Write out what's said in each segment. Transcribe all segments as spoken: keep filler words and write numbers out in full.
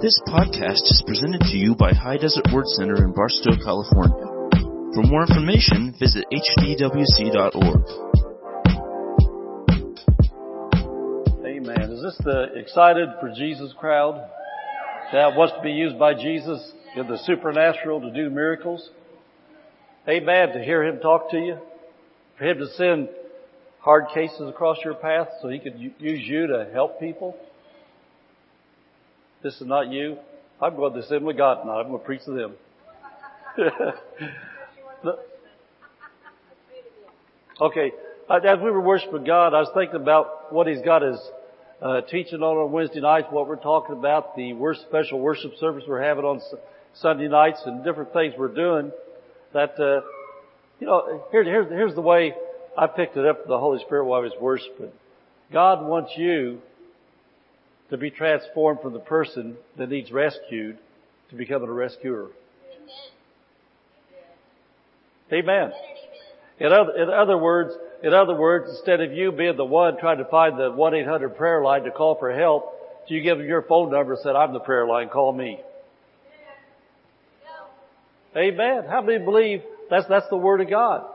This podcast is presented to you by High Desert Word Center in Barstow, California. For more information, visit h d w c dot org. Amen. Is this the excited for Jesus crowd? That wants to be used by Jesus in the supernatural to do miracles? Amen. To hear Him talk to you? For Him to send hard cases across your path so He could use you to help people? This is not you. I'm going to the assembly of God tonight. I'm going to preach to them. Okay. As we were worshiping God, I was thinking about what He's got as uh, teaching on on Wednesday nights, what we're talking about, the worst special worship service we're having on Sunday nights, and different things we're doing. That, uh, you know, here, here, here's the way I picked it up from the Holy Spirit while I was worshiping. God wants you to be transformed from the person that needs rescued to becoming a rescuer. Amen. Amen. In other, in other words, in other words, instead of you being the one trying to find the one eight hundred prayer line to call for help, so you give them your phone number and said, I'm the prayer line, call me. Amen. How many believe that's, that's the Word of God?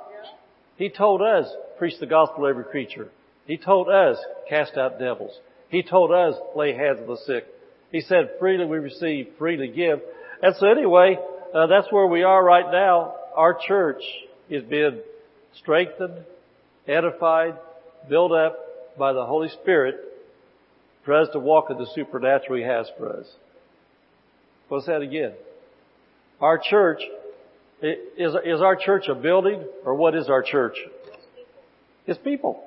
He told us, preach the gospel to every creature. He told us, cast out devils. He told us, lay hands on the sick. He said, freely we receive, freely give. And so anyway, uh, that's where we are right now. Our church is being strengthened, edified, built up by the Holy Spirit for us to walk in the supernatural He has for us. What's that again? Our church, is, is our church a building, or what is our church? It's people.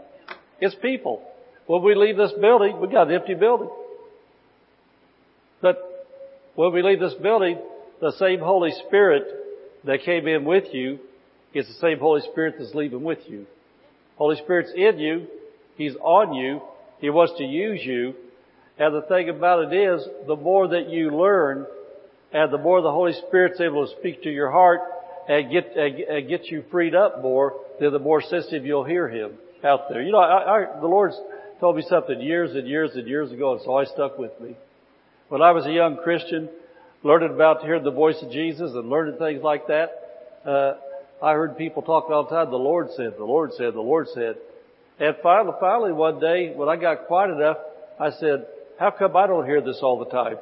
It's people. When we leave this building, we got an empty building. But when we leave this building, the same Holy Spirit that came in with you is the same Holy Spirit that's leaving with you. Holy Spirit's in you. He's on you. He wants to use you. And the thing about it is, the more that you learn, and the more the Holy Spirit's able to speak to your heart and get and get you freed up more, then the more sensitive you'll hear Him out there. You know, I, I, the Lord's told me something years and years and years ago. It's always stuck with me. When I was a young Christian, learning about hearing the voice of Jesus and learning things like that, uh, I heard people talking all the time, the Lord said, the Lord said, the Lord said. And finally, finally one day, when I got quiet enough, I said, how come I don't hear this all the time?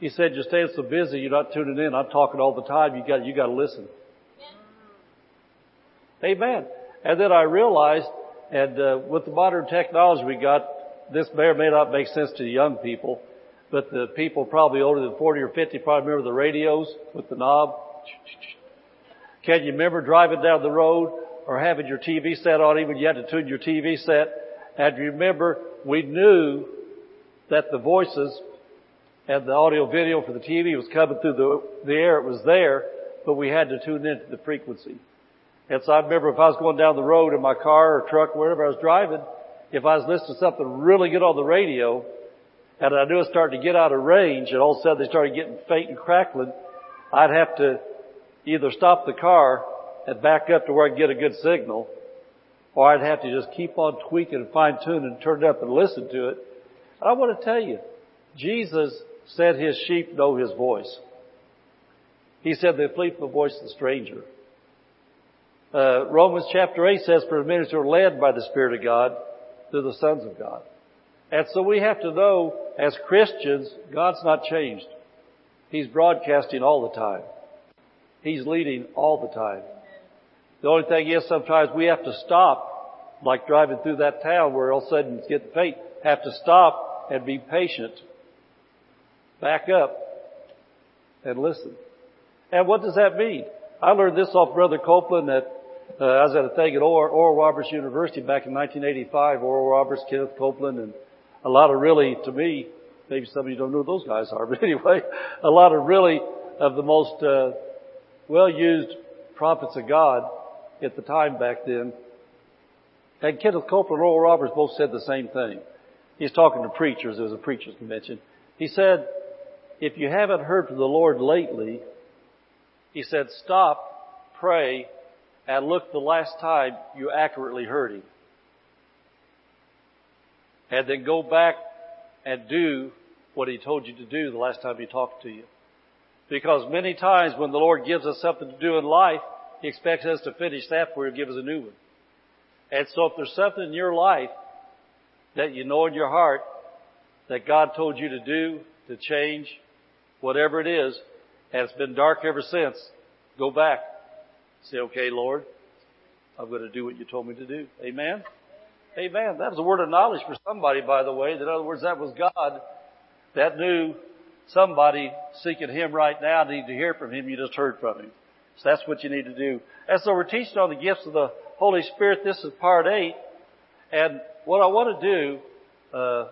He said, you're staying so busy, you're not tuning in. I'm talking all the time. You got, you got to listen. Yeah. Amen. And then I realized, and uh, with the modern technology we got, this may or may not make sense to the young people, but the people probably older than forty or fifty probably remember the radios with the knob. Can you remember driving down the road or having your T V set on, even you had to tune your T V set? And remember, we knew that the voices and the audio video for the T V was coming through the, the air. It was there, but we had to tune into the frequency. And so I remember if I was going down the road in my car or truck, wherever I was driving, if I was listening to something really good on the radio, and I knew it was starting to get out of range, and all of a sudden they started getting faint and crackling, I'd have to either stop the car and back up to where I could get a good signal, or I'd have to just keep on tweaking and fine-tuning and turn it up and listen to it. And I want to tell you, Jesus said His sheep know His voice. He said they flee from the voice of the stranger. Uh, Romans chapter eight says, for the ministers are led by the Spirit of God, they're the sons of God. And so we have to know, as Christians, God's not changed. He's broadcasting all the time. He's leading all the time. The only thing is, sometimes we have to stop, like driving through that town where all of a sudden it's getting faint, have to stop and be patient. Back up and listen. And what does that mean? I learned this off Brother Copeland at, uh, I was at a thing at Oral Roberts University back in nineteen eighty-five. Oral Roberts, Kenneth Copeland, and a lot of really, to me, maybe some of you don't know who those guys are, but anyway, a lot of really of the most uh, well-used prophets of God at the time back then. And Kenneth Copeland and Oral Roberts both said the same thing. He's talking to preachers. It was a preacher's convention. He said, if you haven't heard from the Lord lately, he said, stop, pray, and look the last time you accurately heard Him. And then go back and do what He told you to do the last time He talked to you. Because many times when the Lord gives us something to do in life, He expects us to finish that before He'll give us a new one. And so if there's something in your life that you know in your heart that God told you to do, to change, whatever it is, and it's been dark ever since, go back. Say, okay, Lord, I'm going to do what you told me to do. Amen? Amen. That was a word of knowledge for somebody, by the way. In other words, that was God that knew somebody seeking Him right now needed to hear from Him. You just heard from Him. So that's what you need to do. And so we're teaching on the gifts of the Holy Spirit. This is part eight. And what I want to do, uh,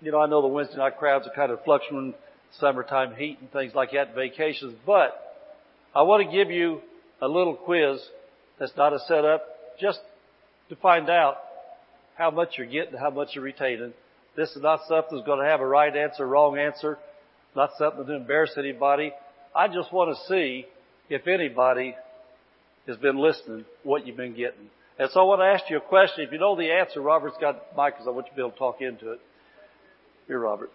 you know, I know the Wednesday night crowds are kind of fluctuating, summertime heat and things like that, vacations. But I want to give you a little quiz that's not a setup, just to find out how much you're getting, how much you're retaining. This is not something that's going to have a right answer, wrong answer, not something to embarrass anybody. I just want to see if anybody has been listening, what you've been getting. And so I want to ask you a question. If you know the answer, Robert's got mic because I want you to be able to talk into it. Here, Robert.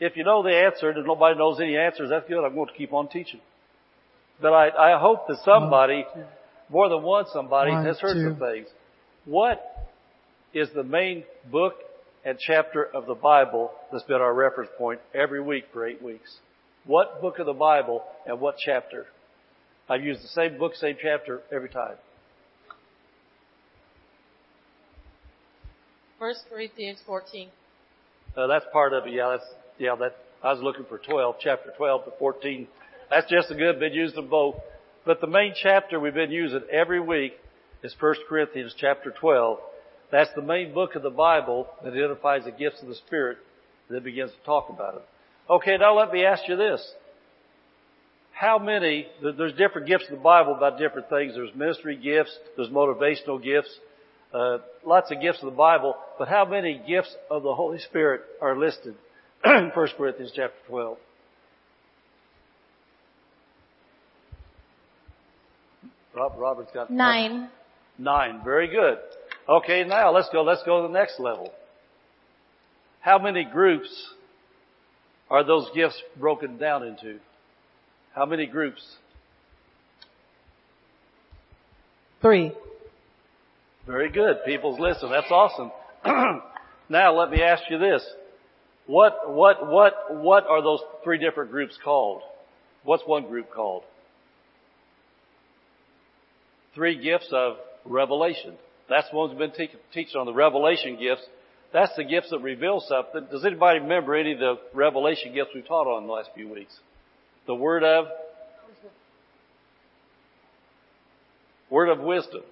If you know the answer and nobody knows any answers, that's good. I'm going to keep on teaching. But I, I hope that somebody, more than one somebody, one, has heard two. some things. What is the main book and chapter of the Bible that's been our reference point every week for eight weeks? What book of the Bible and what chapter? I've used the same book, same chapter every time. First Corinthians fourteen. Uh, that's part of it. Yeah, that's, yeah, that, I was looking for twelve, chapter twelve to fourteen. That's just as good. Been used them both. But the main chapter we've been using every week is First Corinthians chapter twelve. That's the main book of the Bible that identifies the gifts of the Spirit and then begins to talk about them. Okay, now let me ask you this. How many, there's different gifts in the Bible about different things. There's ministry gifts, there's motivational gifts, uh, lots of gifts in the Bible. But how many gifts of the Holy Spirit are listed in First Corinthians chapter twelve? Robert's got nine. Nine. Very good. Okay, now let's go. Let's go to the next level. How many groups are those gifts broken down into? How many groups? Three. Very good. People's listen. That's awesome. Now let me ask you this: what, what, what, what are those three different groups called? What's one group called? Three gifts of revelation. That's the ones we've been te- teaching on, the revelation gifts. That's the gifts that reveal something. Does anybody remember any of the revelation gifts we taught on in the last few weeks? The word of? Word of wisdom.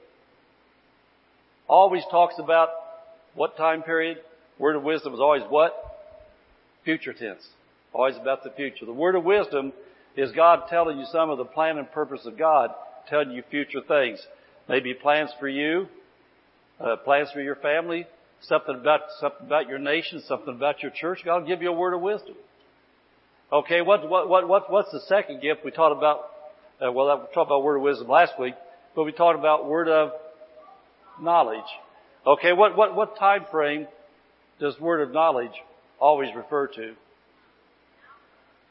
Always talks about what time period? Word of wisdom is always what? Future tense. Always about the future. The word of wisdom is God telling you some of the plan and purpose of God, telling you future things. Maybe plans for you, uh, plans for your family, something about, something about your nation, something about your church. God will give you a word of wisdom. Okay, what, what, what, what, what's the second gift we taught about? Uh, well, I talked about word of wisdom last week, but we talked about word of knowledge. Okay, what, what, what time frame does word of knowledge always refer to?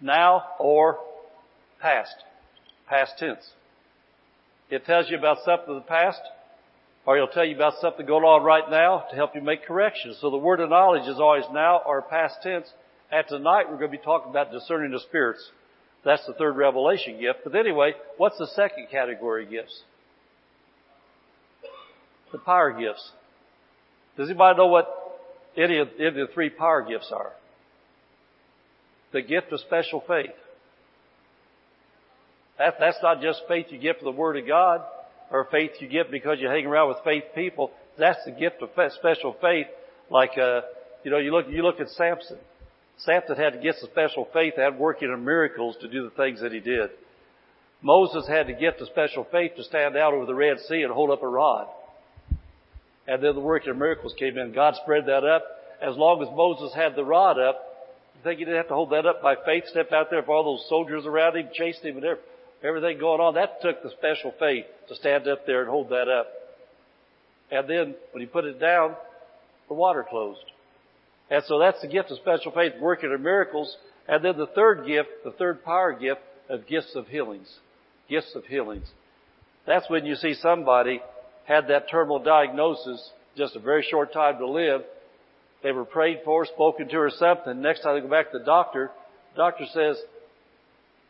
Now or past? Past tense. It tells you about something in the past, or it'll tell you about something going on right now to help you make corrections. So the word of knowledge is always now or past tense. And tonight we're going to be talking about discerning the spirits. That's the third revelation gift. But anyway, what's the second category of gifts? The power gifts. Does anybody know what any of, any of the three power gifts are? The gift of special faith. That, that's not just faith you get from the Word of God or faith you get because you hang around with faith people. That's the gift of special faith. Like, uh, you know, you look, you look at Samson. Samson had to get some special faith and working in miracles to do the things that he did. Moses had to get the special faith to stand out over the Red Sea and hold up a rod. And then the working of miracles came in. God spread that up. As long as Moses had the rod up, you think he didn't have to hold that up by faith, step out there for all those soldiers around him, chased him and everything. Everything going on, that took the special faith to stand up there and hold that up. And then when he put it down, the water closed. And so that's the gift of special faith, working of miracles. And then the third gift, the third power gift of gifts of healings. Gifts of healings. That's when you see somebody had that terminal diagnosis, just a very short time to live. They were prayed for, spoken to or something. Next time they go back to the doctor, the doctor says,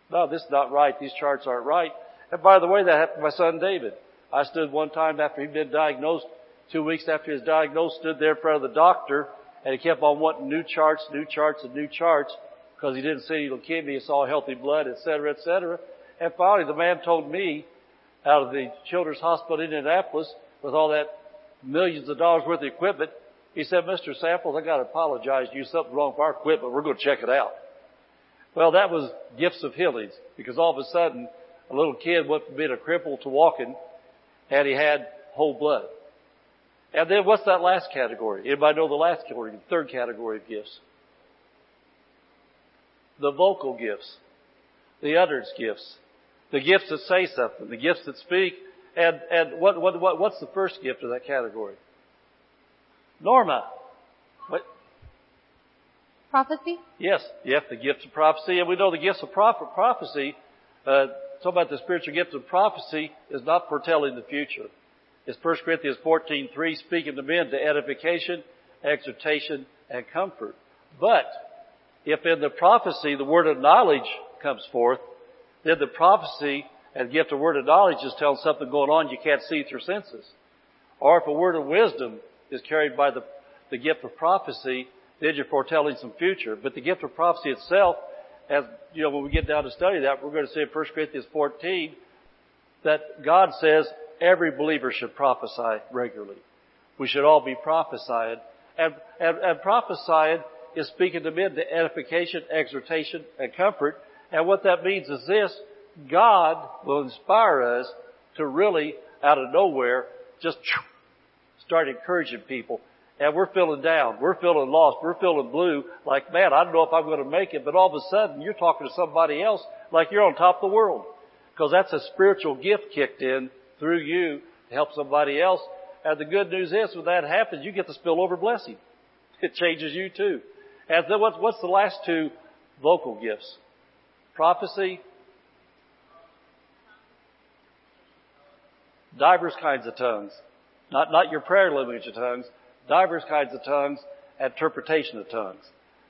no, this is not right. These charts aren't right. And by the way, that happened to my son David. I stood one time after he'd been diagnosed, two weeks after he was diagnosed, stood there in front of the doctor, and he kept on wanting new charts, new charts, and new charts, because he didn't see any leukemia, he saw healthy blood, et cetera, et cetera. And finally, the man told me, out of the Children's Hospital in Indianapolis, with all that millions of dollars worth of equipment, he said, Mister Samples, I got to apologize to you. Something wrong with our equipment. We're going to check it out. Well, that was gifts of healings, because all of a sudden, a little kid went from being a cripple to walking, and he had whole blood. And then what's that last category? Anybody know the last category, the third category of gifts? The vocal gifts, the utterance gifts, the gifts that say something, the gifts that speak. And, and what, what, what, what's the first gift of that category? Norma. What? Prophecy? Yes, yes, the gift of prophecy. And we know the gifts of prophet, prophecy, uh, talking about the spiritual gift of prophecy, is not foretelling the future. It's First Corinthians fourteen three, speaking to men to edification, exhortation, and comfort. But if in the prophecy the word of knowledge comes forth, then the prophecy and gift of word of knowledge is telling something going on you can't see through senses. Or if a word of wisdom is carried by the, the gift of prophecy, then you're foretelling some future. But the gift of prophecy itself, as you know, when we get down to study that, we're going to see in First Corinthians fourteen that God says every believer should prophesy regularly. We should all be prophesying. And, and, and prophesying is speaking to men to edification, exhortation, and comfort. And what that means is this: God will inspire us to really, out of nowhere, just start encouraging people. And we're feeling down. We're feeling lost. We're feeling blue. Like, man, I don't know if I'm going to make it. But all of a sudden, you're talking to somebody else like you're on top of the world. Because that's a spiritual gift kicked in through you to help somebody else. And the good news is, when that happens, you get the spillover blessing. It changes you too. And then what's, what's the last two vocal gifts? Prophecy. Diverse kinds of tongues. Not, not your prayer language of tongues. Diverse kinds of tongues, interpretation of tongues.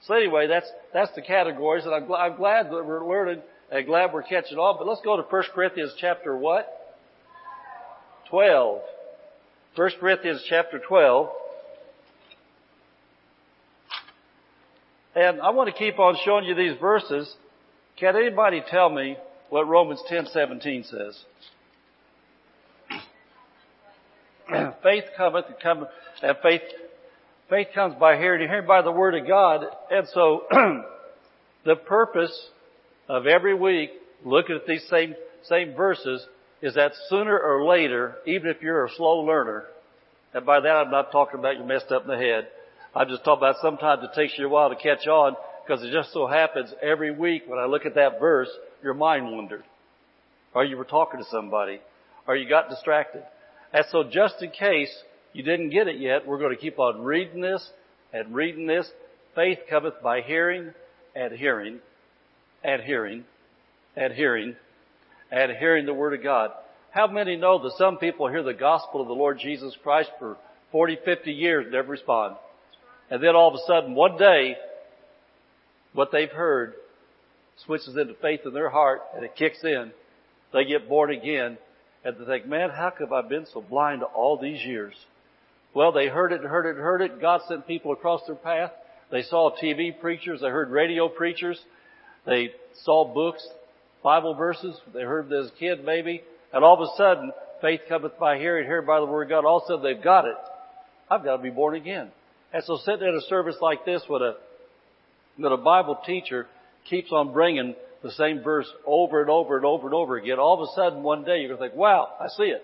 So anyway, that's that's the categories, and I'm, gl- I'm glad that we're learning and glad we're catching on. But let's go to First Corinthians chapter what? twelve. First Corinthians chapter twelve. And I want to keep on showing you these verses. Can anybody tell me what Romans ten seventeen says? Faith cometh and, come, and faith, faith comes by hearing and hearing by the word of God. And so the purpose of every week looking at these same, same verses is that sooner or later, even if you're a slow learner, and by that I'm not talking about you're messed up in the head. I'm just talking about sometimes it takes you a while to catch on, because it just so happens every week when I look at that verse, your mind wandered, or you were talking to somebody, or you got distracted. And so just in case you didn't get it yet, we're going to keep on reading this and reading this. Faith cometh by hearing and hearing and hearing and hearing and hearing the Word of God. How many know that some people hear the gospel of the Lord Jesus Christ for forty, fifty years and never respond? And then all of a sudden one day what they've heard switches into faith in their heart and it kicks in. They get born again. And they think, man, how could I have been so blind all these years? Well, they heard it, heard it, heard it. God sent people across their path. They saw T V preachers. They heard radio preachers. They saw books, Bible verses. They heard this kid maybe. And all of a sudden, faith cometh by hearing, hearing by the word of God. All of a sudden, they've got it. I've got to be born again. And so sitting in a service like this with a, with a Bible teacher keeps on bringing the same verse over and over and over and over again. All of a sudden, one day, you're going to think, wow, I see it.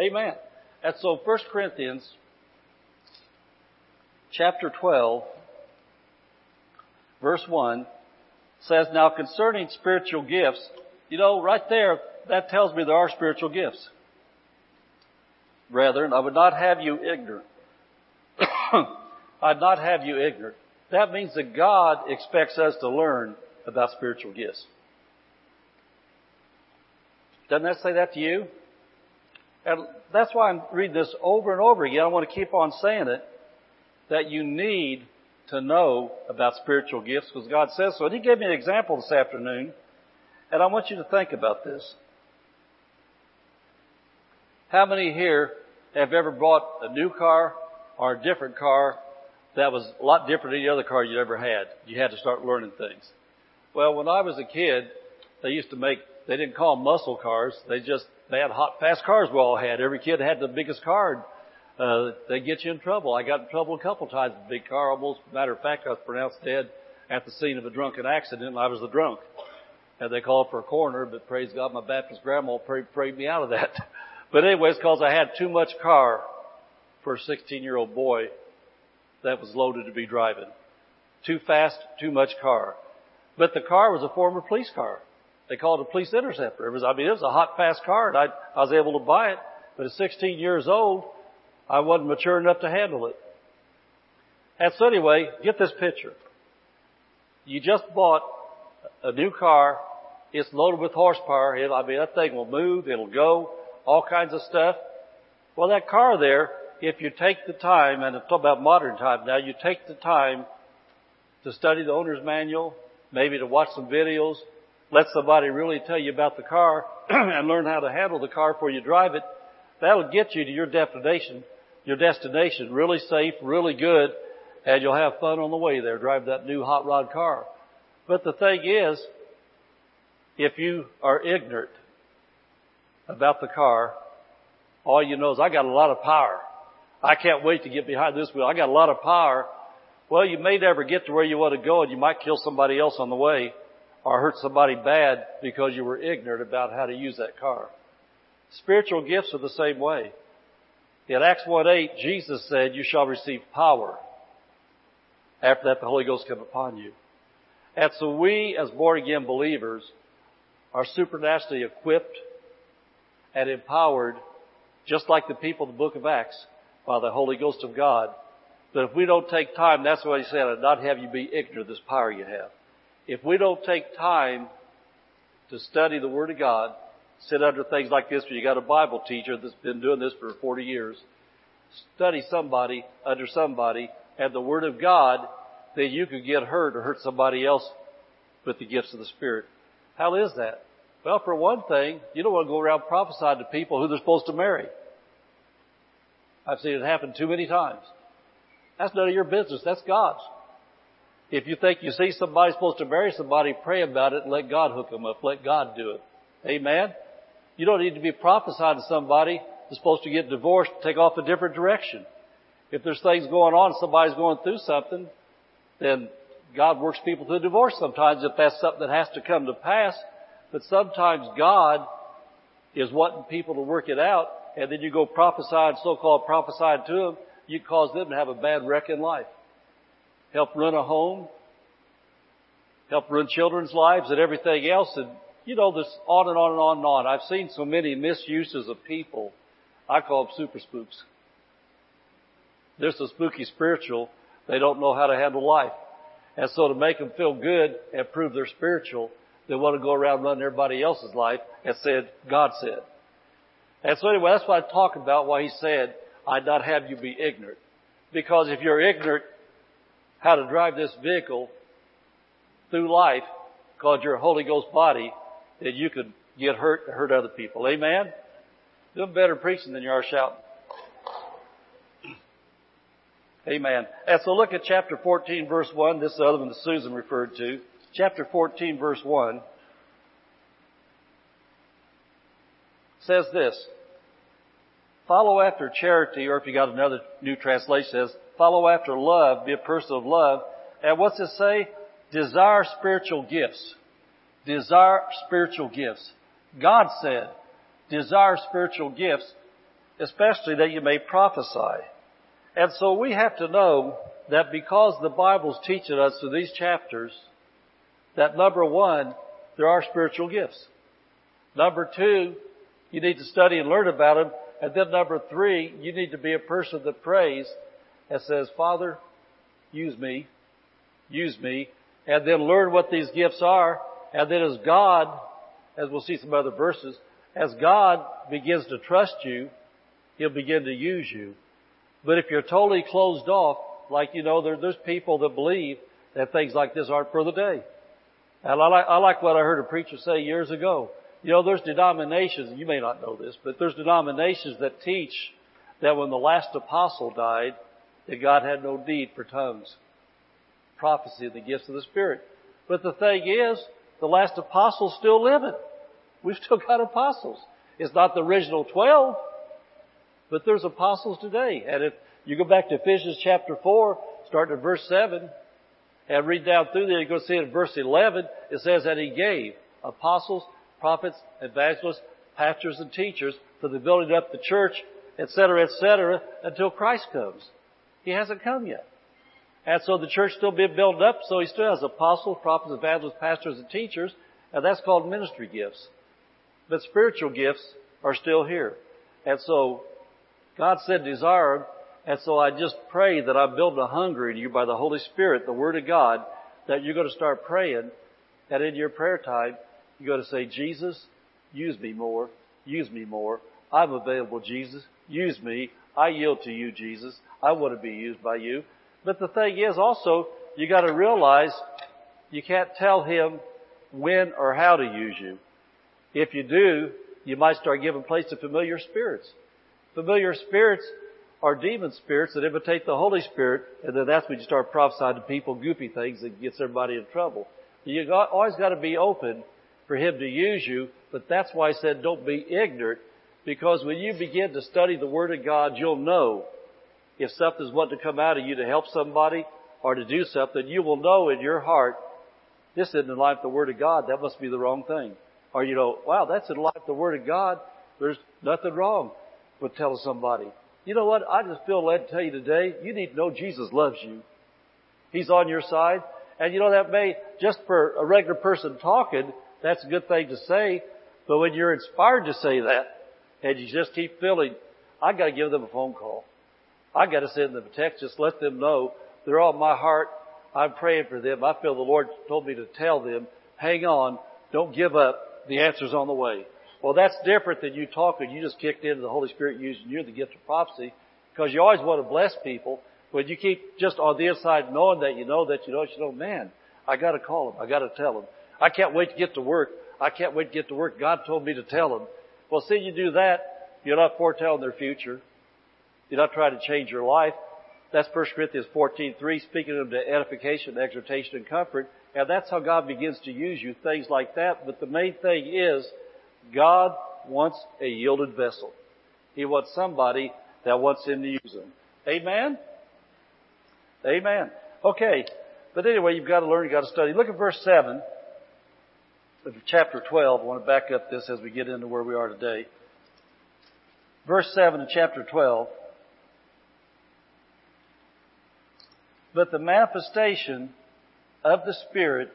Amen. And so First Corinthians chapter twelve, verse one, says, now concerning spiritual gifts, you know, right there, that tells me there are spiritual gifts. Brethren, I would not have you ignorant I'd not have you ignorant. That means that God expects us to learn about spiritual gifts. Doesn't that say that to you? And that's why I'm reading this over and over again. I want to keep on saying it, that you need to know about spiritual gifts because God says so. And He gave me an example this afternoon, and I want you to think about this. How many here have ever bought a new car or a different car that was a lot different than any other car you'd ever had? You had to start learning things. Well, when I was a kid, they used to make, they didn't call them muscle cars. They just, they had hot, fast cars we all had. Every kid had the biggest car. Uh, they get you in trouble. I got in trouble a couple times with a big car. Almost, matter of fact, I was pronounced dead at the scene of a drunken accident, and I was the drunk. And they called for a coroner, but praise God, my Baptist grandma prayed, prayed me out of that. But anyways, because I had too much car for a sixteen-year-old boy that was loaded to be driving. Too fast, too much car. But the car was a former police car. They called it a police interceptor. It was, I mean, it was a hot, fast car, and I, I was able to buy it. But at sixteen years old, I wasn't mature enough to handle it. And so anyway, get this picture. You just bought a new car. It's loaded with horsepower. It, I mean, that thing will move. It'll go. All kinds of stuff. Well, that car there, if you take the time, and I'm talking about modern time now, you take the time to study the owner's manual, maybe to watch some videos, let somebody really tell you about the car and learn how to handle the car before you drive it. That'll get you to your destination, your destination really safe, really good, and you'll have fun on the way there, drive that new hot rod car. But the thing is, if you are ignorant about the car, all you know is, I got a lot of power. I can't wait to get behind this wheel. I got a lot of power. Well, you may never get to where you want to go, and you might kill somebody else on the way or hurt somebody bad because you were ignorant about how to use that car. Spiritual gifts are the same way. In Acts one eight, Jesus said, you shall receive power. After that, the Holy Ghost come upon you. And so we, as born-again believers, are supernaturally equipped and empowered, just like the people in the book of Acts, by the Holy Ghost of God. But if we don't take time, that's why He said, I'd not have you be ignorant of this power you have. If we don't take time to study the Word of God, sit under things like this, where you got a Bible teacher that's been doing this for forty years, study somebody, under somebody, and the Word of God, then you could get hurt or hurt somebody else with the gifts of the Spirit. How is that? Well, for one thing, you don't want to go around prophesying to people who they're supposed to marry. I've seen it happen too many times. That's none of your business. That's God's. If you think you see somebody supposed to marry somebody, pray about it and let God hook them up. Let God do it. Amen? You don't need to be prophesying to somebody that's supposed to get divorced and take off a different direction. If there's things going on, somebody's going through something, then God works people to divorce sometimes if that's something that has to come to pass. But sometimes God is wanting people to work it out, and then you go prophesying, so-called prophesying to them, you cause them to have a bad wreck in life. Help run a home, help run children's lives and everything else, and you know this on and on and on and on. I've seen so many misuses of people. I call them super spooks. They're so spooky spiritual, they don't know how to handle life. And so to make them feel good and prove they're spiritual, they want to go around running everybody else's life and said, God said. And so anyway, that's what I talk about, why He said, I'd not have you be ignorant. Because if you're ignorant how to drive this vehicle through life, called your Holy Ghost body, then you could get hurt and hurt other people. Amen? You're better preaching than you are shouting. Amen. And so look at chapter fourteen, verse one. This is the other one that Susan referred to. Chapter fourteen, verse one says this, follow after charity, or if you got another new translation, says, follow after love, be a person of love. And what's it say? Desire spiritual gifts. Desire spiritual gifts. God said, desire spiritual gifts, especially that you may prophesy. And so we have to know that because the Bible's teaching us through these chapters, that number one, there are spiritual gifts. Number two, you need to study and learn about them. And then number three, you need to be a person that prays. that says, Father, use me, use me, and then learn what these gifts are. And then as God, as we'll see some other verses, as God begins to trust you, He'll begin to use you. But if you're totally closed off, like, you know, there, there's people that believe that things like this aren't for the day. And I like, I like what I heard a preacher say years ago. You know, there's denominations, you may not know this, but there's denominations that teach that when the last apostle died, that God had no need for tongues, prophecy, and the gifts of the Spirit. But the thing is, the last apostle's still living. We've still got apostles. It's not the original twelve, but there's apostles today. And if you go back to Ephesians chapter four, starting at verse seven, and read down through there, you're going to see in verse eleven, it says that He gave apostles, prophets, evangelists, pastors, and teachers for the building up the church, et cetera, et cetera, until Christ comes. He hasn't come yet. And so the church still being built up, so He still has apostles, prophets, evangelists, pastors, and teachers, and that's called ministry gifts. But spiritual gifts are still here. And so God said, desire them. And so I just pray that I'm building a hunger in you by the Holy Spirit, the Word of God, that you're going to start praying, that in your prayer time, you're going to say, Jesus, use me more, use me more. I'm available, Jesus. Use me. I yield to you, Jesus. I want to be used by you. But the thing is also, you got to realize you can't tell Him when or how to use you. If you do, you might start giving place to familiar spirits. Familiar spirits are demon spirits that imitate the Holy Spirit, and then that's when you start prophesying to people goofy things that gets everybody in trouble. You got, always got to be open for Him to use you, but that's why I said don't be ignorant, because when you begin to study the Word of God, you'll know if something's wanting to come out of you to help somebody or to do something. You will know in your heart, this isn't in line with the Word of God. That must be the wrong thing. Or you know, wow, that's in line with the Word of God. There's nothing wrong with telling somebody. You know what? I just feel led to tell you today, you need to know Jesus loves you. He's on your side. And you know, that may, just for a regular person talking, that's a good thing to say. But when you're inspired to say that, and you just keep feeling, I got to give them a phone call. I got to send them a text. Just let them know they're on my heart. I'm praying for them. I feel the Lord told me to tell them, hang on. Don't give up. The answer's on the way. Well, that's different than you talking. You just kicked into the Holy Spirit using you, the gift of prophecy, because you always want to bless people. But you keep just on the inside knowing that you know that you know that you know, man, I got to call them. I got to tell them. I can't wait to get to work. I can't wait to get to work. God told me to tell them. Well, see, you do that, you're not foretelling their future. You're not trying to change your life. That's First Corinthians fourteen three, speaking of the edification, exhortation, and comfort. And that's how God begins to use you, things like that. But the main thing is God wants a yielded vessel. He wants somebody that wants Him to use them. Amen? Amen. Okay. But anyway, you've got to learn, you've got to study. Look at verse seven of chapter twelve. I want to back up this as we get into where we are today. Verse seven of chapter twelve. But the manifestation of the Spirit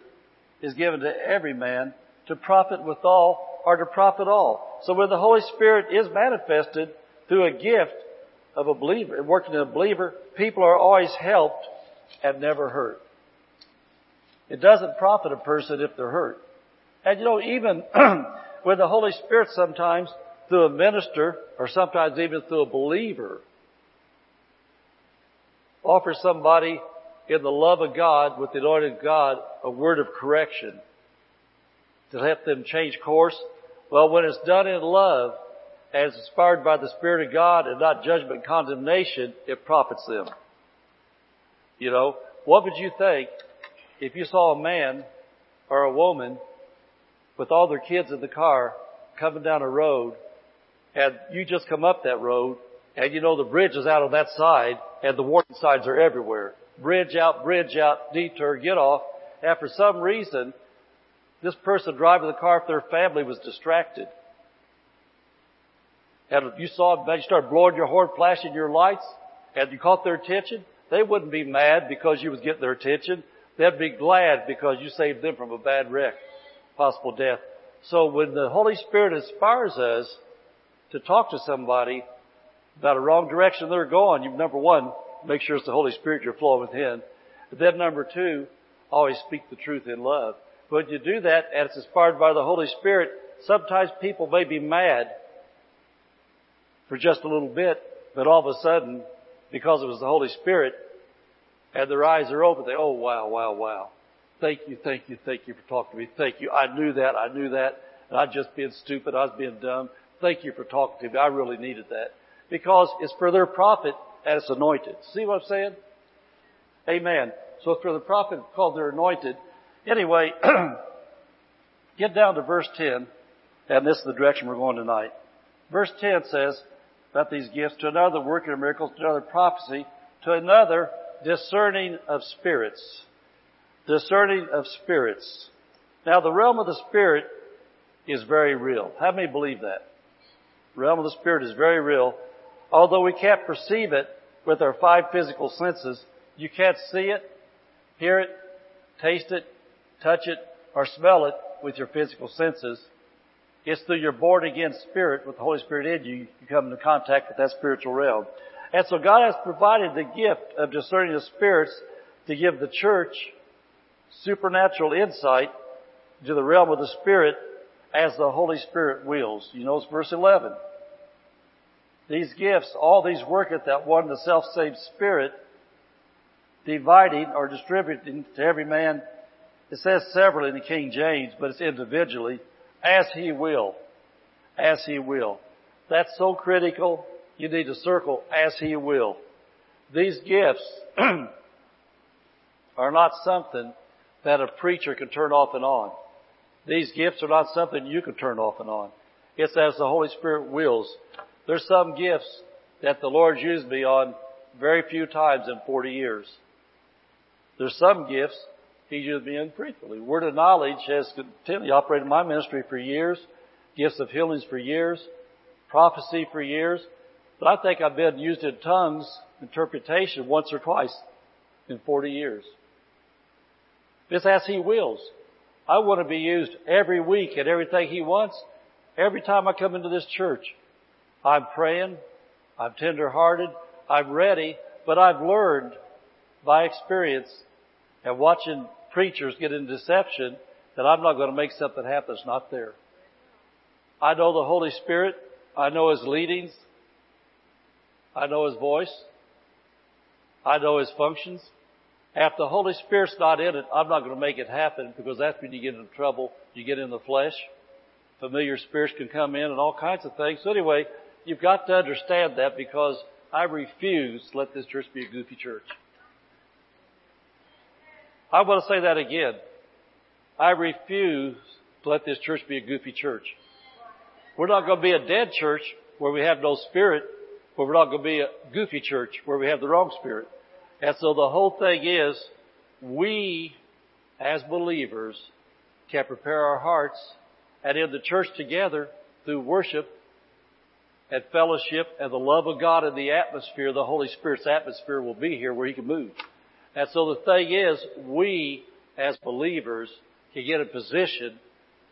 is given to every man to profit withal, or to profit all. So when the Holy Spirit is manifested through a gift of a believer, working in a believer, people are always helped and never hurt. It doesn't profit a person if they're hurt. And you know, even with the Holy Spirit sometimes through a minister, or sometimes even through a believer, offers somebody in the love of God, with the anointing of God, a word of correction to help them change course. Well, when it's done in love, as inspired by the Spirit of God and not judgment and condemnation, it profits them. You know, what would you think if you saw a man or a woman with all their kids in the car coming down a road, and you just come up that road, and you know the bridge is out on that side, and the warning signs are everywhere. Bridge out, bridge out, detour, get off. And for some reason, this person driving the car for their family was distracted. And if you saw them, you started blowing your horn, flashing your lights, and you caught their attention, they wouldn't be mad because you was getting their attention. They'd be glad because you saved them from a bad wreck, possible death. So when the Holy Spirit inspires us to talk to somebody about a wrong direction they're going, you number one, make sure it's the Holy Spirit you're flowing within. But then number two, always speak the truth in love. When you do that, and it's inspired by the Holy Spirit, sometimes people may be mad for just a little bit, but all of a sudden, because it was the Holy Spirit, and their eyes are open, they, oh, wow, wow, wow. Thank you, thank you, thank you for talking to me. Thank you. I knew that, I knew that. And I was just being stupid, I was being dumb. Thank you for talking to me. I really needed that. Because it's for their profit and it's anointed. See what I'm saying? Amen. So it's for the prophet called their anointed. Anyway, get down to verse ten, and this is the direction we're going tonight. Verse ten says about these gifts: to another working of miracles, to another prophecy, to another discerning of spirits. Discerning of spirits. Now the realm of the spirit is very real. How many believe that? The realm of the spirit is very real. Although we can't perceive it with our five physical senses, you can't see it, hear it, taste it, touch it, or smell it with your physical senses. It's through your born-again spirit, with the Holy Spirit in you, you come into contact with that spiritual realm. And so God has provided the gift of discerning the spirits to give the church supernatural insight to the realm of the spirit as the Holy Spirit wills. You notice verse eleven. These gifts, all these worketh that one the self-same spirit, dividing or distributing to every man. It says severally in the King James, but it's individually, as he will. As he will. That's so critical. You need to circle as he will. These gifts are not something that a preacher can turn off and on. These gifts are not something you can turn off and on. It's as the Holy Spirit wills. There's some gifts that the Lord used me on very few times in forty years. There's some gifts He used me infrequently. Word of knowledge has continually operated in my ministry for years, gifts of healings for years, prophecy for years. But I think I've been used in tongues, interpretation, once or twice in forty years. It's as He wills. I want to be used every week at everything He wants. Every time I come into this church, I'm praying, I'm tender-hearted, I'm ready, but I've learned by experience and watching preachers get into deception that I'm not going to make something happen that's not there. I know the Holy Spirit. I know His leadings. I know His voice. I know His functions. If the Holy Spirit's not in it, I'm not going to make it happen, because that's when you get into trouble. You get in the flesh. Familiar spirits can come in and all kinds of things. So anyway, you've got to understand that, because I refuse to let this church be a goofy church. I want to say that again. I refuse to let this church be a goofy church. We're not going to be a dead church where we have no spirit, but we're not going to be a goofy church where we have the wrong spirit. And so the whole thing is, we as believers can prepare our hearts, and in the church together through worship and fellowship and the love of God in the atmosphere, the Holy Spirit's atmosphere will be here where He can move. And so the thing is, we as believers can get a position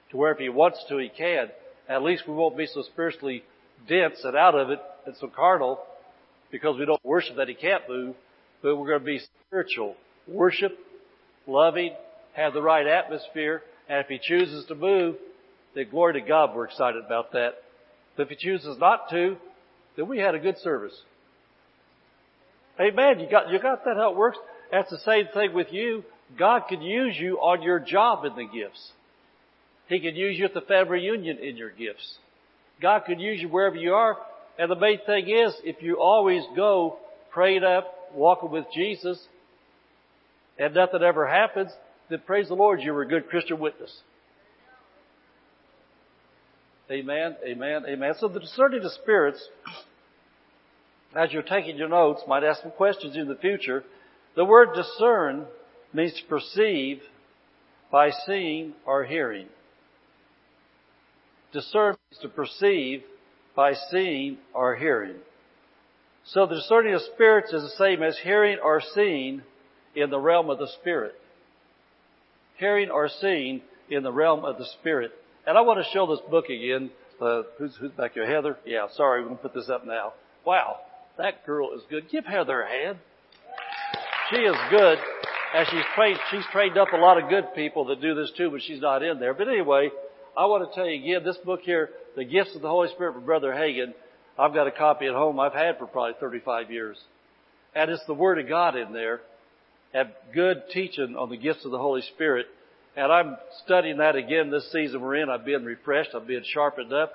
to where if He wants to, He can. At least we won't be so spiritually dense and out of it and so carnal because we don't worship that He can't move, but we're going to be spiritual. Worship, loving, have the right atmosphere, and if He chooses to move, then glory to God, we're excited about that. But if He chooses not to, then we had a good service. Amen. You got, you got that how it works? That's the same thing with you. God could use you on your job in the gifts. He could use you at the family reunion in your gifts. God could use you wherever you are. And the main thing is, if you always go prayed up, walking with Jesus, and nothing ever happens, then praise the Lord, you were a good Christian witness. Amen, amen, amen. So the discerning of spirits, as you're taking your notes, might ask some questions in the future. The word discern means to perceive by seeing or hearing. Discern means to perceive by seeing or hearing. So the discerning of spirits is the same as hearing or seeing in the realm of the Spirit. Hearing or seeing in the realm of the Spirit. And I want to show this book again. Uh, who's, who's back here? Heather? Yeah, sorry, we're going to put this up now. Wow, that girl is good. Give Heather a hand. she is good. As she's trained, she's trained up a lot of good people that do this too, but she's not in there. But anyway, I want to tell you again, this book here, The Gifts of the Holy Spirit from Brother Hagin, I've got a copy at home I've had for probably thirty-five years. And it's the Word of God in there, and good teaching on the gifts of the Holy Spirit. And I'm studying that again this season we're in. I've been refreshed. I've been sharpened up.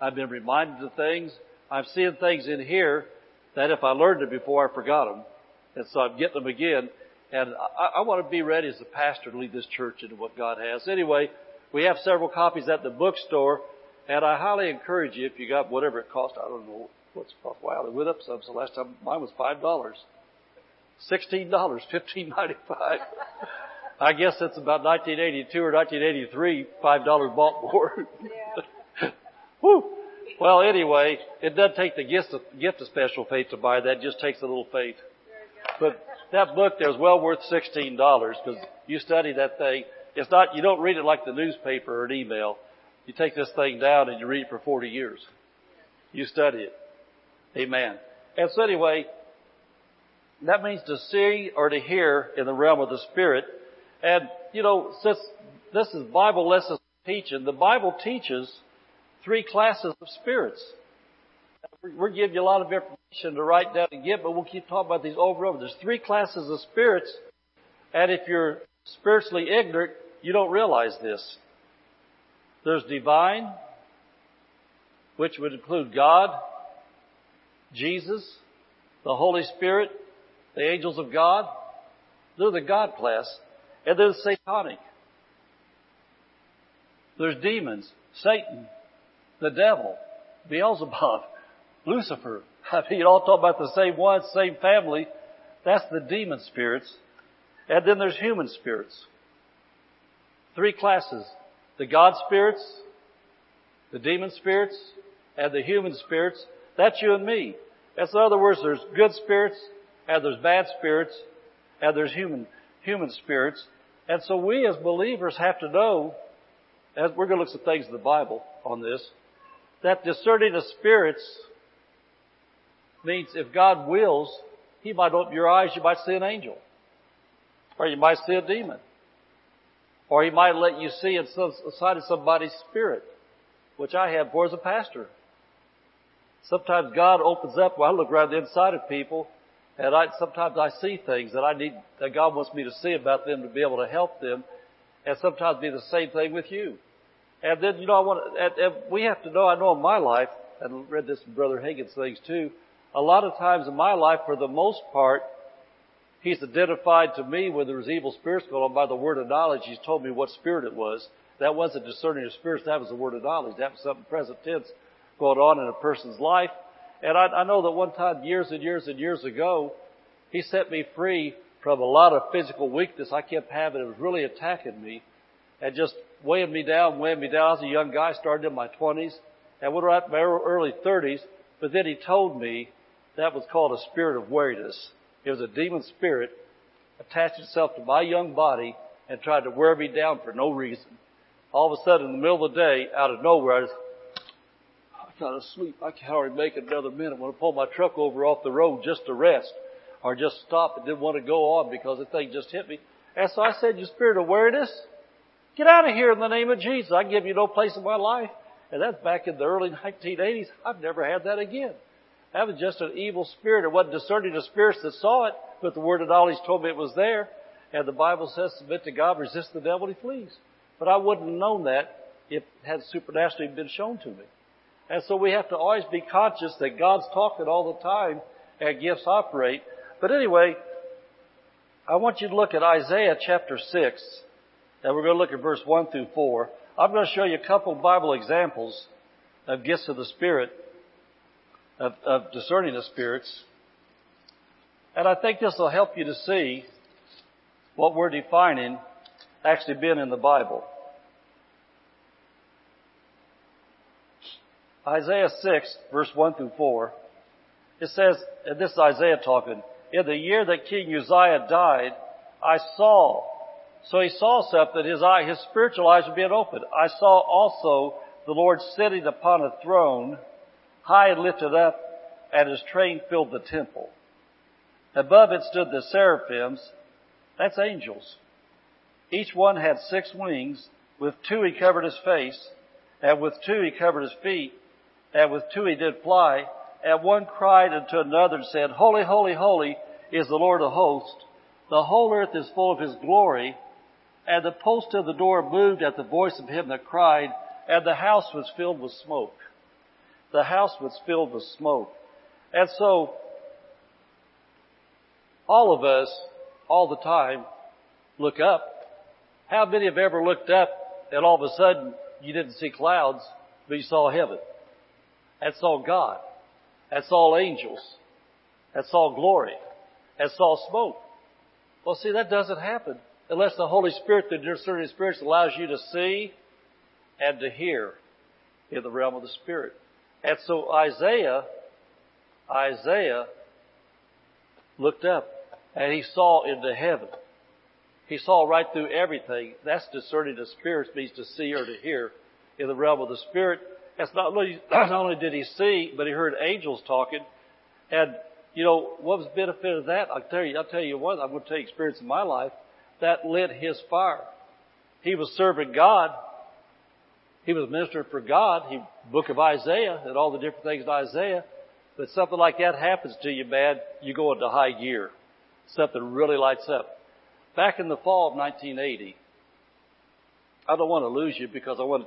I've been reminded of things. I'm seeing things in here that if I learned it before, I forgot them. And so I'm getting them again. And I, I want to be ready as a pastor to lead this church into what God has. Anyway, we have several copies at the bookstore. And I highly encourage you, if you got whatever it cost, I don't know what's cost. Wow, it went up some. So last time mine was five dollars. sixteen dollars, fifteen ninety-five. I guess that's about nineteen eighty-two or nineteen eighty-three, five dollars bought more. Yeah. Whew. Well, anyway, it doesn't take the gift of, gift of special faith to buy that. It just takes a little faith. But that book there is well worth sixteen dollars because you study that thing. It's not, you don't read it like the newspaper or an email. You take this thing down and you read it for forty years. You study it. Amen. And so anyway, that means to see or to hear in the realm of the Spirit. And, you know, since this is Bible lesson teaching, the Bible teaches three classes of spirits. We're giving you a lot of information to write down and give, but we'll keep talking about these over and over. There's three classes of spirits, and if you're spiritually ignorant, you don't realize this. There's divine, which would include God, Jesus, the Holy Spirit, the angels of God. They're the God class. And there's satanic. There's demons, Satan, the devil, Beelzebub, Lucifer. I mean, you all talk about the same one, same family. That's the demon spirits. And then there's human spirits. Three classes. The God spirits, the demon spirits, and the human spirits. That's you and me. That's, in other words, there's good spirits, and there's bad spirits, and there's human human spirits. And so we as believers have to know, as we're going to look at some things in the Bible on this, that discerning of spirits means if God wills, He might open your eyes, you might see an angel. Or you might see a demon. Or He might let you see inside of somebody's spirit, which I have for as a pastor. Sometimes God opens up, well, I look around the inside of people, and I, sometimes I see things that I need, that God wants me to see about them to be able to help them. And sometimes be the same thing with you. And then, you know, I want to, and, and we have to know, I know in my life, and I read this in Brother Hagin's things too, a lot of times in my life, for the most part, He's identified to me when there was evil spirits going on by the word of knowledge. He's told me what spirit it was. That wasn't discerning of spirits. That was the word of knowledge. That was something present tense going on in a person's life. And I, I know that one time, years and years and years ago, He set me free from a lot of physical weakness I kept having. It was really attacking me and just weighing me down, weighing me down. I was a young guy, started in my twenties, and went right to my early thirties. But then He told me that was called a spirit of weariness. It was a demon spirit attached itself to my young body and tried to wear me down for no reason. All of a sudden, in the middle of the day, out of nowhere, I just... I'm not asleep. I can't hardly make it another minute. I want to pull my truck over off the road just to rest or just stop. It didn't want to go on because the thing just hit me. And so I said, "You spirit of awareness, get out of here in the name of Jesus. I give you no place in my life." And that's back in the early nineteen eighties. I've never had that again. That was just an evil spirit. It wasn't discerning the spirits that saw it, but the word of knowledge told me it was there. And the Bible says, submit to God, resist the devil, and he flees. But I wouldn't have known that if it had supernaturally been shown to me. And so we have to always be conscious that God's talking all the time and gifts operate. But anyway, I want you to look at Isaiah chapter six, and we're going to look at verse one through four. I'm going to show you a couple of Bible examples of gifts of the Spirit, of, of discerning the spirits. And I think this will help you to see what we're defining actually being in the Bible. Isaiah six, verse one through four, it says, and this is Isaiah talking, "In the year that King Uzziah died, I saw," so he saw something, his eye, his spiritual eyes were being opened. "I saw also the Lord sitting upon a throne, high and lifted up, and his train filled the temple." Above it stood the seraphims. That's angels. Each one had six wings. With two he covered his face, and with two he covered his feet, and with two he did fly. And one cried unto another and said, Holy, holy, holy is the Lord of hosts. The whole earth is full of his glory. And the post of the door moved at the voice of him that cried, and the house was filled with smoke. The house was filled with smoke. And so, all of us, all the time, look up. How many have ever looked up and all of a sudden you didn't see clouds, but you saw heaven? That's all God. That's all angels. That's all glory. That's all smoke. Well, see, that doesn't happen unless the Holy Spirit, the discerning Spirit, allows you to see and to hear in the realm of the Spirit. And so Isaiah, Isaiah looked up and he saw into heaven. He saw right through everything. That's discerning the Spirit, means to see or to hear in the realm of the Spirit. That's not only, not only did he see, but he heard angels talking. And, you know, what was the benefit of that? I'll tell you, I'll tell you what, I'm going to tell you experience in my life. That lit his fire. He was serving God. He was ministering for God. He, book of Isaiah and all the different things in Isaiah. But something like that happens to you, man, you go into high gear. Something really lights up. Back in the fall of nineteen eighty, I don't want to lose you because I want,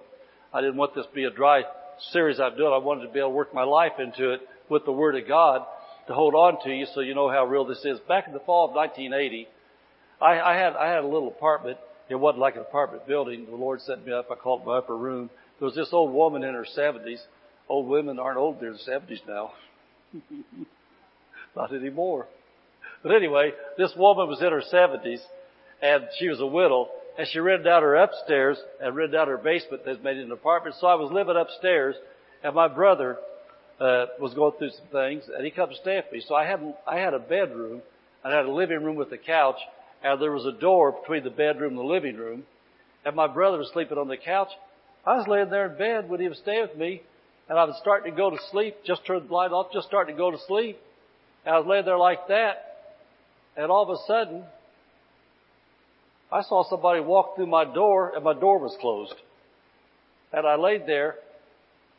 I didn't want this to be a dry series I'm doing. I wanted to be able to work my life into it with the Word of God to hold on to you so you know how real this is. Back in the fall of nineteen eighty, I, I had I had a little apartment. It wasn't like an apartment building. The Lord set me up. I called it my upper room. There was this old woman in her seventies. Old women aren't old. They're in their seventies now. Not anymore. But anyway, this woman was in her seventies, and she was a widow. And she rented out her upstairs and rented out her basement that's made it an apartment. So I was living upstairs, and my brother uh, was going through some things, and he come to stay with me. So I had I had a bedroom, and I had a living room with a couch. And there was a door between the bedroom and the living room. And my brother was sleeping on the couch. I was laying there in bed when he was staying with me. And I was starting to go to sleep. Just turned the light off. Just starting to go to sleep. And I was laying there like that. And all of a sudden, I saw somebody walk through my door. And my door was closed. And I laid there.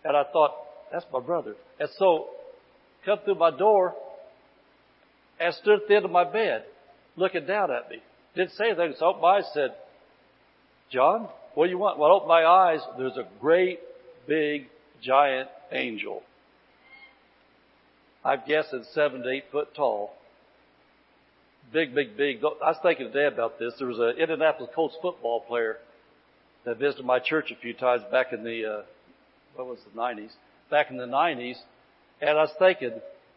And I thought, that's my brother. And so, come through my door. And stood at the end of my bed, looking down at me. Didn't say anything. So I opened my eyes and said, John, what do you want? Well, I opened my eyes. There's a great, big, giant angel. I'm guessing seven to eight foot tall. Big, big, big. I was thinking today about this. There was an Indianapolis Colts football player that visited my church a few times back in the, uh, what was the nineties? Back in the nineties. And I was thinking,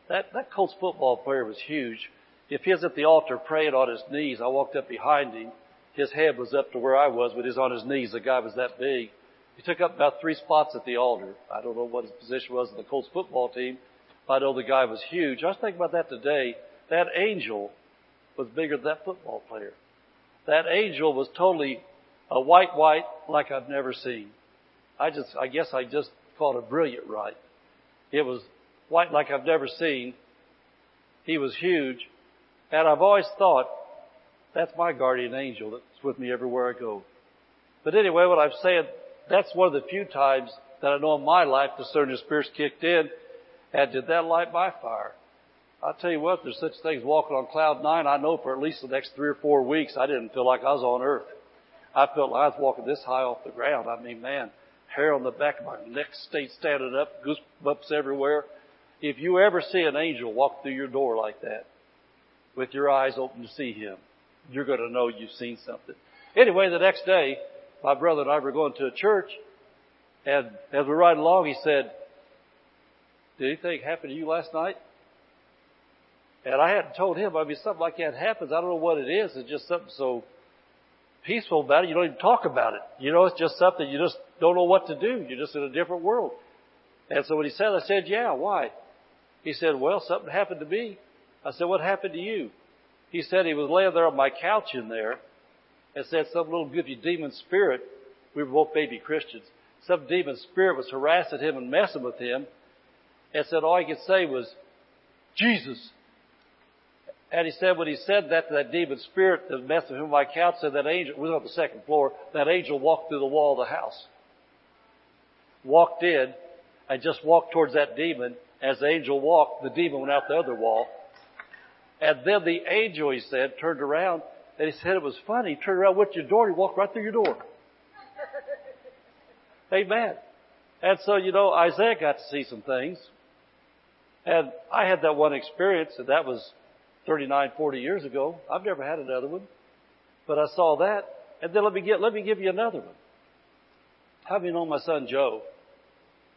that, that Colts football player was huge. If he was at the altar praying on his knees, I walked up behind him. His head was up to where I was, but he was on his knees. The guy was that big. He took up about three spots at the altar. I don't know what his position was in the Colts football team, but I know the guy was huge. I was thinking about that today. That angel was bigger than that football player. That angel was totally a white white like I've never seen. I just, I guess I just called it brilliant right. It was white like I've never seen. He was huge. And I've always thought, that's my guardian angel that's with me everywhere I go. But anyway, what I'm saying, that's one of the few times that I know in my life the discerning Spirit kicked in and did that light my fire. I'll tell you what, there's such things walking on cloud nine. I know for at least the next three or four weeks I didn't feel like I was on earth. I felt like I was walking this high off the ground. I mean, man, hair on the back of my neck stayed standing up, goosebumps everywhere. If you ever see an angel walk through your door like that, with your eyes open to see him, you're going to know you've seen something. Anyway, the next day, my brother and I were going to a church, and as we were riding along, he said, did anything happen to you last night? And I hadn't told him. I mean, something like that happens. I don't know what it is. It's just something so peaceful about it. You don't even talk about it. You know, it's just something you just don't know what to do. You're just in a different world. And so when he said, I said, yeah, why? He said, well, something happened to me. I said, what happened to you? He said he was laying there on my couch in there and said some little goofy demon spirit, we were both baby Christians, some demon spirit was harassing him and messing with him and said all he could say was, Jesus. And he said, when he said that to that demon spirit, the message of whom I counseled, that angel, we were on the second floor, that angel walked through the wall of the house, walked in, and just walked towards that demon. As the angel walked, the demon went out the other wall. And then the angel, he said, turned around, and he said it was funny. He turned around, went to your door, and he walked right through your door. Amen. And so, you know, Isaiah got to see some things. And I had that one experience, and that was thirty-nine, forty years ago. I've never had another one. But I saw that. And then let me get, let me give you another one. How many know my son Joe?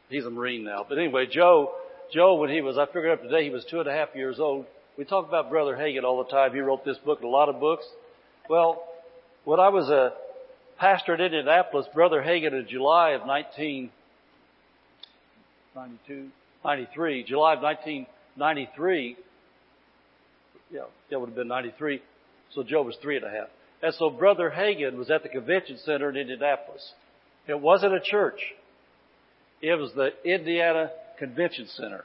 He's a Marine now. But anyway, Joe, Joe, when he was, I figured out today, he was two and a half years old. We talk about Brother Hagin all the time. He wrote this book and a lot of books. Well, when I was a pastor in Indianapolis, Brother Hagin in July of nineteen ninety-two, ninety-three, July of nineteen ninety-three, yeah, that would have been ninety-three, so Joe was three and a half. And so Brother Hagin was at the convention center in Indianapolis. It wasn't a church. It was the Indiana Convention Center.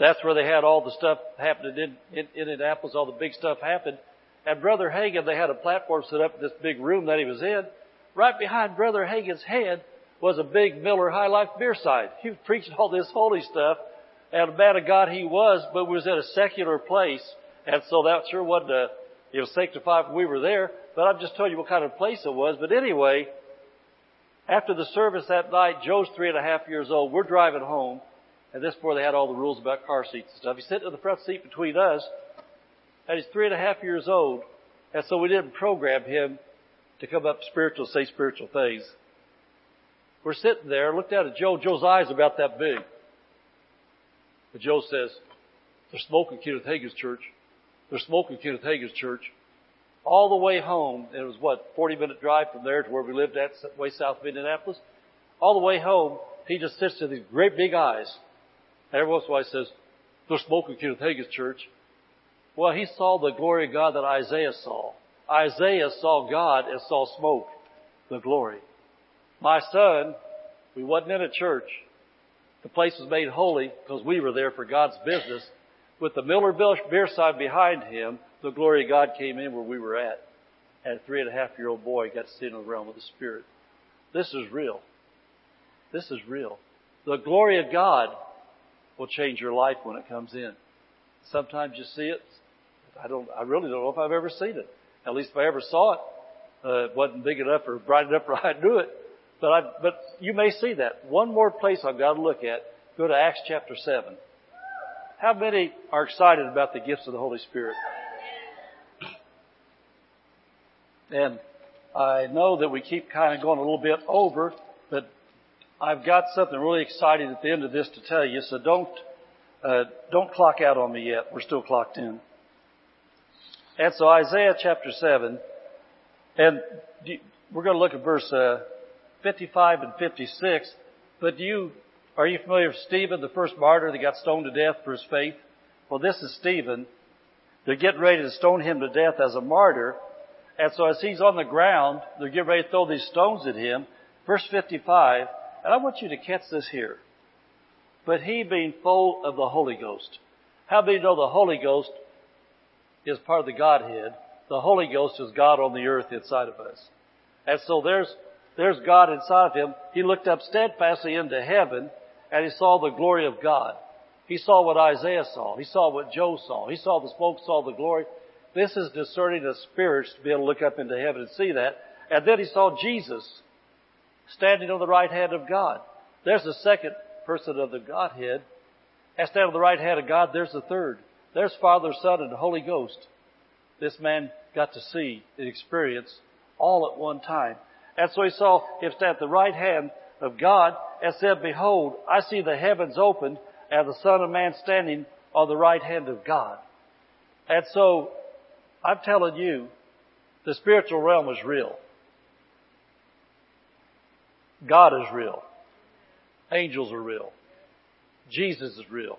That's where they had all the stuff happening in, in, in Indianapolis, all the big stuff happened. And Brother Hagin, they had a platform set up in this big room that he was in. Right behind Brother Hagin's head was a big Miller High Life beer sign. He was preaching all this holy stuff, and a man of God he was, but was in a secular place. And so that sure wasn't a, it was sanctified when we were there, but I'm just telling you what kind of place it was. But anyway, after the service that night, Joe's three and a half years old. We're driving home. And this before they had all the rules about car seats and stuff. He's sitting in the front seat between us, and he's three and a half years old. And so we didn't program him to come up spiritual, say spiritual things. We're sitting there, looked out at Joe. Joe's eyes about that big. But Joe says, they're smoking Kenneth Hagin's church. They're smoking Kenneth Hagin's church. All the way home, it was what, forty minute drive from there to where we lived at, way south of Indianapolis. All the way home, he just sits with these great big eyes. And every once in a while he says, they're smoking Kenneth Hagin's church. Well, he saw the glory of God that Isaiah saw. Isaiah saw God and saw smoke, the glory. My son, we wasn't in a church. The place was made holy because we were there for God's business. With the Miller beer sign behind him, the glory of God came in where we were at. And a three and a half year old boy got to sit in the realm of the Spirit. This is real. This is real. The glory of God will change your life when it comes in. Sometimes you see it. I don't. I really don't know if I've ever seen it. At least if I ever saw it, uh, it wasn't big enough or bright enough for I knew it. But I. But you may see that. One more place I've got to look at. Go to Acts chapter seven. How many are excited about the gifts of the Holy Spirit? And I know that we keep kind of going a little bit over, but I've got something really exciting at the end of this to tell you, so don't uh, don't clock out on me yet. We're still clocked in. And so Isaiah chapter seven, and do you, we're going to look at verse uh, fifty-five and fifty-six. But do you are you familiar with Stephen, the first martyr that got stoned to death for his faith? Well, this is Stephen. They're getting ready to stone him to death as a martyr, and so as he's on the ground, they're getting ready to throw these stones at him. Verse fifty-five. And I want you to catch this here. But he being full of the Holy Ghost. How many know the Holy Ghost is part of the Godhead? The Holy Ghost is God on the earth inside of us. And so there's, there's God inside of him. He looked up steadfastly into heaven and he saw the glory of God. He saw what Isaiah saw. He saw what Joe saw. He saw the smoke, saw the glory. This is discerning the spirits to be able to look up into heaven and see that. And then he saw Jesus standing on the right hand of God. There's the second person of the Godhead. And standing on the right hand of God, there's the third. There's Father, Son, and the Holy Ghost. This man got to see and experience all at one time. And so he saw him stand at the right hand of God and said, behold, I see the heavens opened and the Son of Man standing on the right hand of God. And so I'm telling you, the spiritual realm is real. God is real. Angels are real. Jesus is real.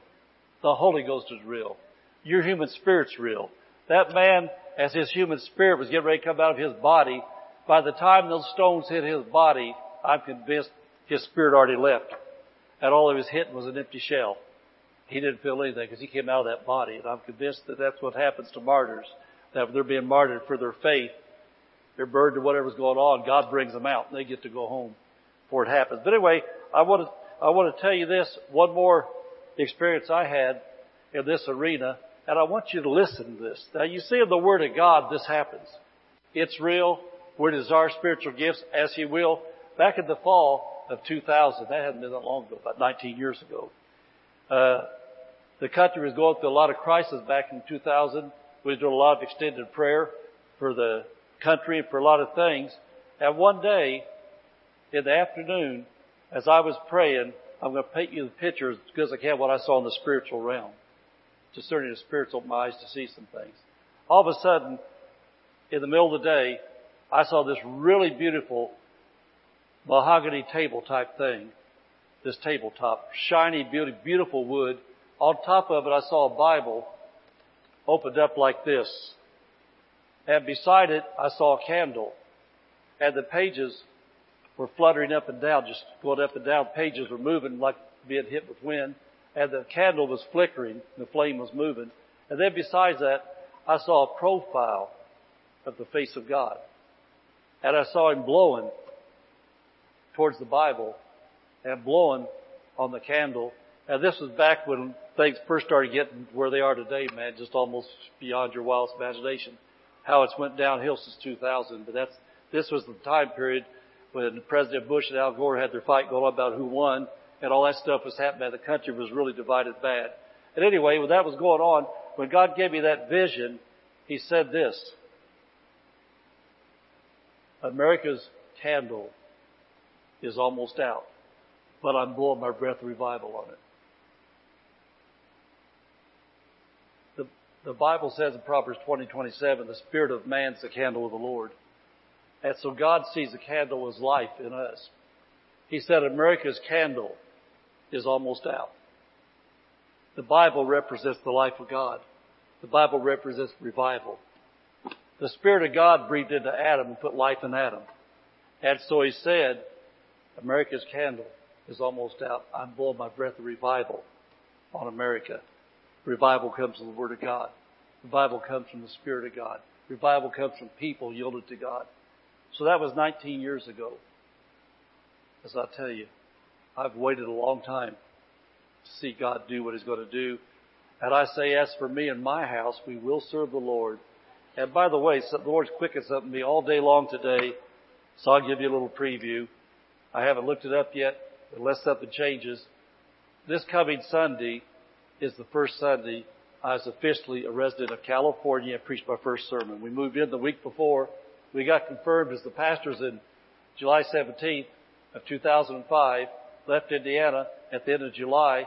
The Holy Ghost is real. Your human spirit's real. That man, as his human spirit was getting ready to come out of his body, by the time those stones hit his body, I'm convinced his spirit already left. And all he was hitting was an empty shell. He didn't feel anything because he came out of that body. And I'm convinced that that's what happens to martyrs, that they're being martyred for their faith. They're burdened to whatever's going on. God brings them out and they get to go home before it happens. But anyway, I want to, I want to tell you this, one more experience I had in this arena. And I want you to listen to this. Now, you see in the Word of God, this happens. It's real. We're to desire spiritual gifts as He will. Back in the fall of two thousand, that hadn't been that long ago, about nineteen years ago, uh, the country was going through a lot of crisis back in two thousand. We were doing a lot of extended prayer for the country and for a lot of things. And one day, in the afternoon, as I was praying, I'm going to paint you the picture as good as I can what I saw in the spiritual realm, discerning the spiritual eyes to see some things. All of a sudden, in the middle of the day, I saw this really beautiful mahogany table type thing, this tabletop, shiny, beautiful wood. On top of it, I saw a Bible opened up like this. And beside it, I saw a candle. And the pages were fluttering up and down, just going up and down. Pages were moving like being hit with wind. And the candle was flickering. The flame was moving. And then besides that, I saw a profile of the face of God. And I saw Him blowing towards the Bible and blowing on the candle. And this was back when things first started getting where they are today, man, just almost beyond your wildest imagination, how it's went downhill since two thousand. But that's, this was the time period when President Bush and Al Gore had their fight going on about who won. And all that stuff was happening. The country was really divided bad. And anyway, when that was going on, when God gave me that vision, He said this: America's candle is almost out, but I'm blowing my breath of revival on it. The, the Bible says in Proverbs twenty twenty-seven, the spirit of man's the candle of the Lord. And so God sees the candle as life in us. He said America's candle is almost out. The Bible represents the life of God. The Bible represents revival. The Spirit of God breathed into Adam and put life in Adam. And so He said, America's candle is almost out. I'm blowing my breath of revival on America. Revival comes from the Word of God. Revival comes from the Spirit of God. Revival comes from people yielded to God. So that was nineteen years ago. As I tell you, I've waited a long time to see God do what He's going to do. And I say, as for me and my house, we will serve the Lord. And by the way, the Lord's quickened something to me all day long today. So I'll give you a little preview. I haven't looked it up yet, unless something changes. This coming Sunday is the first Sunday I was officially a resident of California and preached my first sermon. We moved in the week before. We got confirmed as the pastors in July seventeenth. Of two thousand five, left Indiana at the end of July.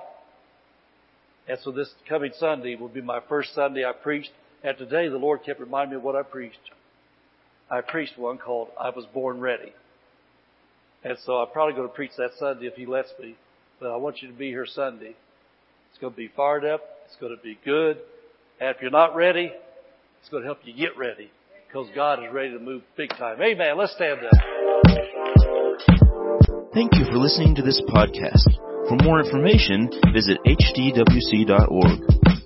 And so this coming Sunday will be my first Sunday I preached. And today the Lord kept reminding me of what I preached. I preached one called I Was Born Ready. And so I'm probably going to preach that Sunday if He lets me. But I want you to be here Sunday. It's going to be fired up. It's going to be good. And if you're not ready, it's going to help you get ready, because God is ready to move big time. Amen. Let's stand up. Thank you for listening to this podcast. For more information, visit h d w c dot org.